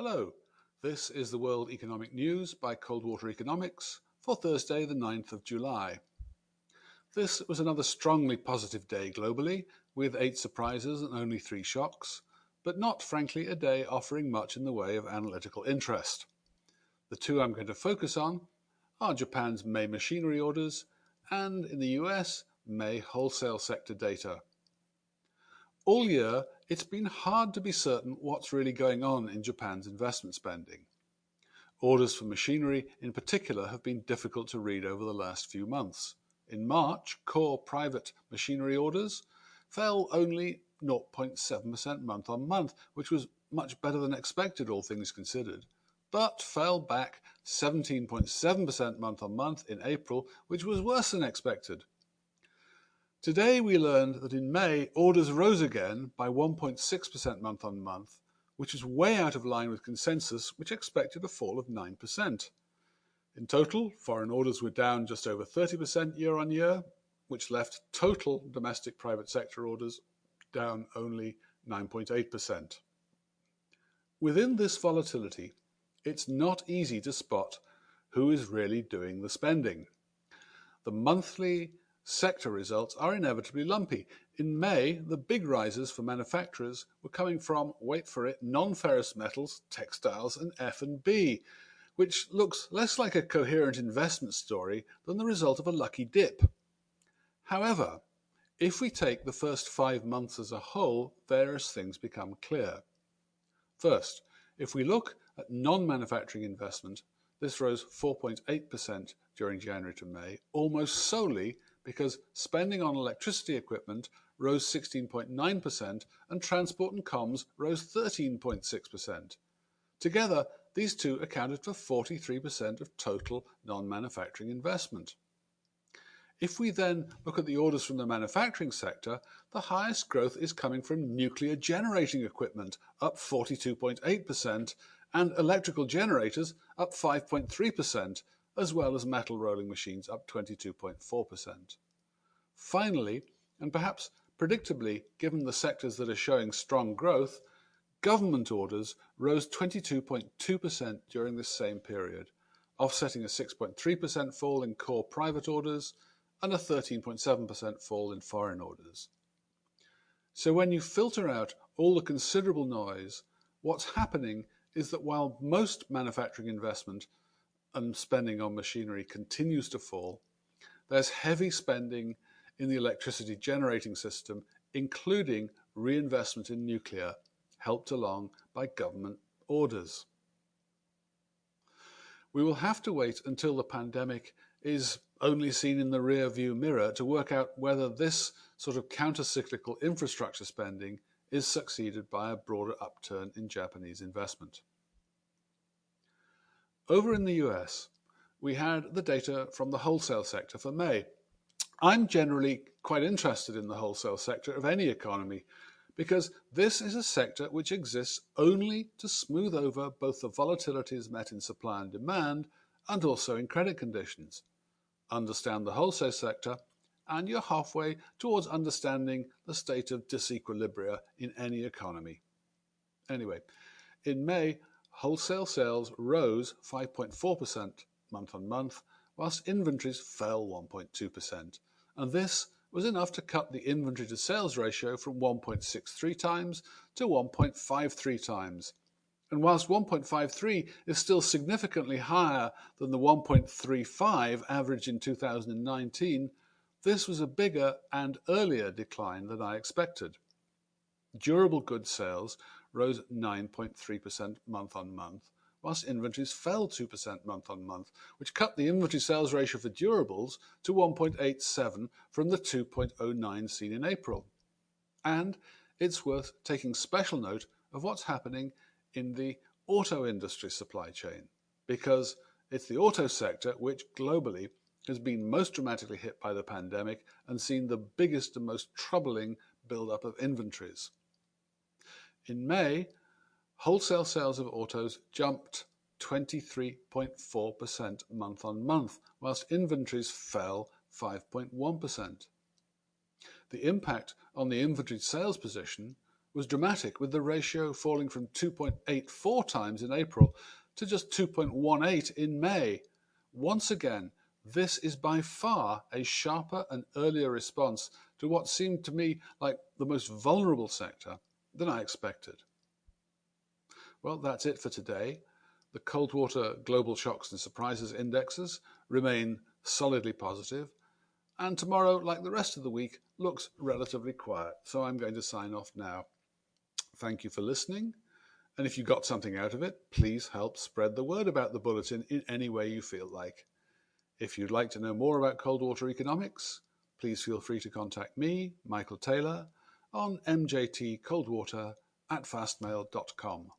Hello, this is the World Economic News by Coldwater Economics for Thursday the 9th of July. This was another strongly positive day globally, with 8 surprises and only 3 shocks, but not frankly a day offering much in the way of analytical interest. The 2 I'm going to focus on are Japan's May machinery orders and, in the US, May wholesale sector data. All year, it's been hard to be certain what's really going on in Japan's investment spending. Orders for machinery, in particular, have been difficult to read over the last few months. In March, core private machinery orders fell only 0.7% month-on-month, which was much better than expected, all things considered, but fell back 17.7% month-on-month in April, which was worse than expected. Today we learned that in May, orders rose again by 1.6% month-on-month, which is way out of line with consensus, which expected a fall of 9%. In total, foreign orders were down just over 30% year-on-year, which left total domestic private sector orders down only 9.8%. Within this volatility, it's not easy to spot who is really doing the spending. The monthly sector results are inevitably lumpy. In May, the big rises for manufacturers were coming from, wait for it, non-ferrous metals, textiles and F&B, which looks less like a coherent investment story than the result of a lucky dip. However, if we take the first 5 months as a whole, various things become clear. First, if we look at non-manufacturing investment, this rose 4.8% during January to May, almost solely because spending on electricity equipment rose 16.9% and transport and comms rose 13.6%. Together, these 2 accounted for 43% of total non-manufacturing investment. If we then look at the orders from the manufacturing sector, the highest growth is coming from nuclear generating equipment, up 42.8%, and electrical generators, up 5.3%, as well as metal rolling machines, up 22.4%. Finally, and perhaps predictably given the sectors that are showing strong growth, government orders rose 22.2% during this same period, offsetting a 6.3% fall in core private orders and a 13.7% fall in foreign orders. So when you filter out all the considerable noise, what's happening is that while most manufacturing investment and spending on machinery continues to fall, there's heavy spending in the electricity generating system, including reinvestment in nuclear, helped along by government orders. We will have to wait until the pandemic is only seen in the rear-view mirror to work out whether this sort of counter-cyclical infrastructure spending is succeeded by a broader upturn in Japanese investment. Over in the US, we had the data from the wholesale sector for May. I'm generally quite interested in the wholesale sector of any economy because this is a sector which exists only to smooth over both the volatilities met in supply and demand and also in credit conditions. Understand the wholesale sector and you're halfway towards understanding the state of disequilibria in any economy. Anyway, in May, wholesale sales rose 5.4% month-on-month, whilst inventories fell 1.2%, and this was enough to cut the inventory-to-sales ratio from 1.63 times to 1.53 times. And whilst 1.53 is still significantly higher than the 1.35 average in 2019, this was a bigger and earlier decline than I expected. Durable goods sales rose 9.3% month-on-month, whilst inventories fell 2% month-on-month, which cut the inventory sales ratio for durables to 1.87 from the 2.09 seen in April. And it's worth taking special note of what's happening in the auto industry supply chain, because it's the auto sector which globally has been most dramatically hit by the pandemic and seen the biggest and most troubling build-up of inventories. In May, wholesale sales of autos jumped 23.4% month-on-month, whilst inventories fell 5.1%. The impact on the inventory sales position was dramatic, with the ratio falling from 2.84 times in April to just 2.18 in May. Once again, this is by far a sharper and earlier response to what seemed to me like the most vulnerable sector than I expected. Well, that's it for today. The Coldwater Global Shocks and Surprises indexes remain solidly positive, and tomorrow, like the rest of the week, looks relatively quiet, so I'm going to sign off now. Thank you for listening, and if you got something out of it, please help spread the word about the bulletin in any way you feel like. If you'd like to know more about Coldwater Economics, please feel free to contact me, Michael Taylor, on mjtcoldwater@fastmail.com.